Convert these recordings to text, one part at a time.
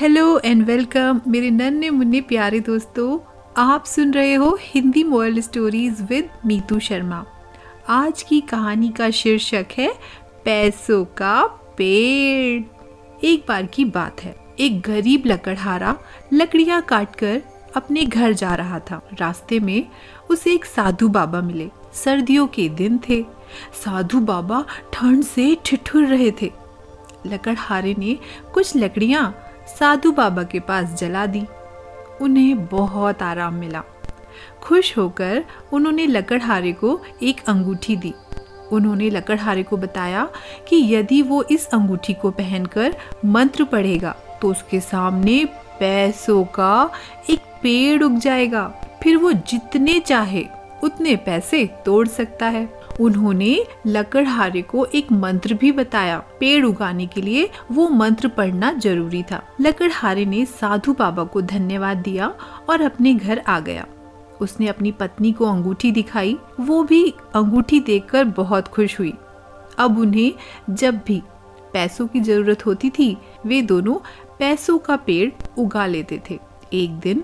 Hello and welcome मेरे नन्हे मुन्ने प्यारे दोस्तों, आप सुन रहे हो Hindi moral stories with Meetu Sharma. आज की कहानी का शीर्षक है पैसों का पेड़। एक बार की बात है, एक गरीब लकड़हारा लकड़ियां काटकर अपने घर जा रहा था। रास्ते में उसे एक साधु बाबा मिले। सर्दियों के दिन थे। साधु बाबा ठंड से ठिठुर रहे थे। लकड़हारे ने कुछ लकड़ियां साधु बाबा के पास जला दी। उन्हें बहुत आराम मिला। खुश होकर उन्होंने लकड़हारे को एक अंगूठी दी। उन्होंने लकड़हारे को बताया कि यदि वो इस अंगूठी को पहनकर मंत्र पढ़ेगा तो उसके सामने पैसों का एक पेड़ उग जाएगा। फिर वो जितने चाहे उतने पैसे तोड़ सकता है। उन्होंने लकड़हारे को एक मंत्र भी बताया। पेड़ उगाने के लिए वो मंत्र पढ़ना जरूरी था। लकड़हारे ने साधु बाबा को धन्यवाद दिया और अपने घर आ गया। उसने अपनी पत्नी को अंगूठी दिखाई। वो भी अंगूठी देखकर बहुत खुश हुई। अब उन्हें जब भी पैसों की जरूरत होती थी, वे दोनों पैसों का पेड़ उगा लेते थे। एक दिन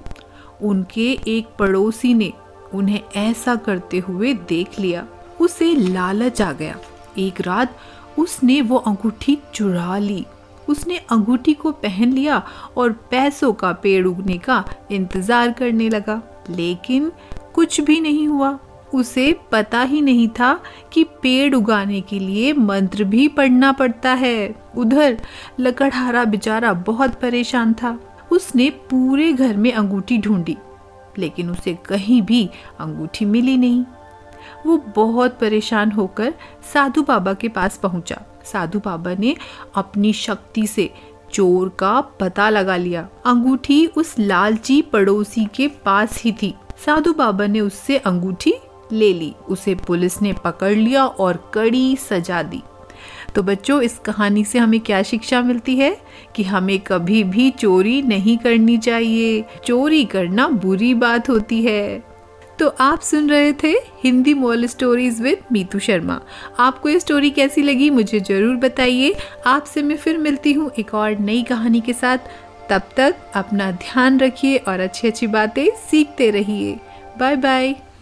उनके एक पड़ोसी ने उन्हें ऐसा करते हुए देख लिया। उसे लालच आ गया। एक रात उसने वो अंगूठी चुरा ली। उसने अंगूठी को पहन लिया और पैसों का पेड़ उगने का इंतजार करने लगा, लेकिन कुछ भी नहीं हुआ। उसे पता ही नहीं था कि पेड़ उगाने के लिए मंत्र भी पढ़ना पड़ता है। उधर लकड़हारा बेचारा बहुत परेशान था। उसने पूरे घर में अंगूठी ढूंढी, लेकिन उसे कहीं भी अंगूठी मिली नहीं। वो बहुत परेशान होकर साधु बाबा के पास पहुंचा। साधु बाबा ने अपनी शक्ति से चोर का पता लगा लिया। अंगूठी उस लालची पड़ोसी के पास ही थी। साधु बाबा ने उससे अंगूठी ले ली। उसे पुलिस ने पकड़ लिया और कड़ी सजा दी। तो बच्चों, इस कहानी से हमें क्या शिक्षा मिलती है कि हमें कभी भी चोरी नहीं करनी चाहिए। चोरी करना बुरी बात होती है। तो आप सुन रहे थे Hindi moral stories with Meetu Sharma. आपको ये स्टोरी कैसी लगी मुझे ज़रूर बताइए। आपसे मैं फिर मिलती हूँ एक और नई कहानी के साथ। तब तक अपना ध्यान रखिए और अच्छी अच्छी बातें सीखते रहिए। Bye bye.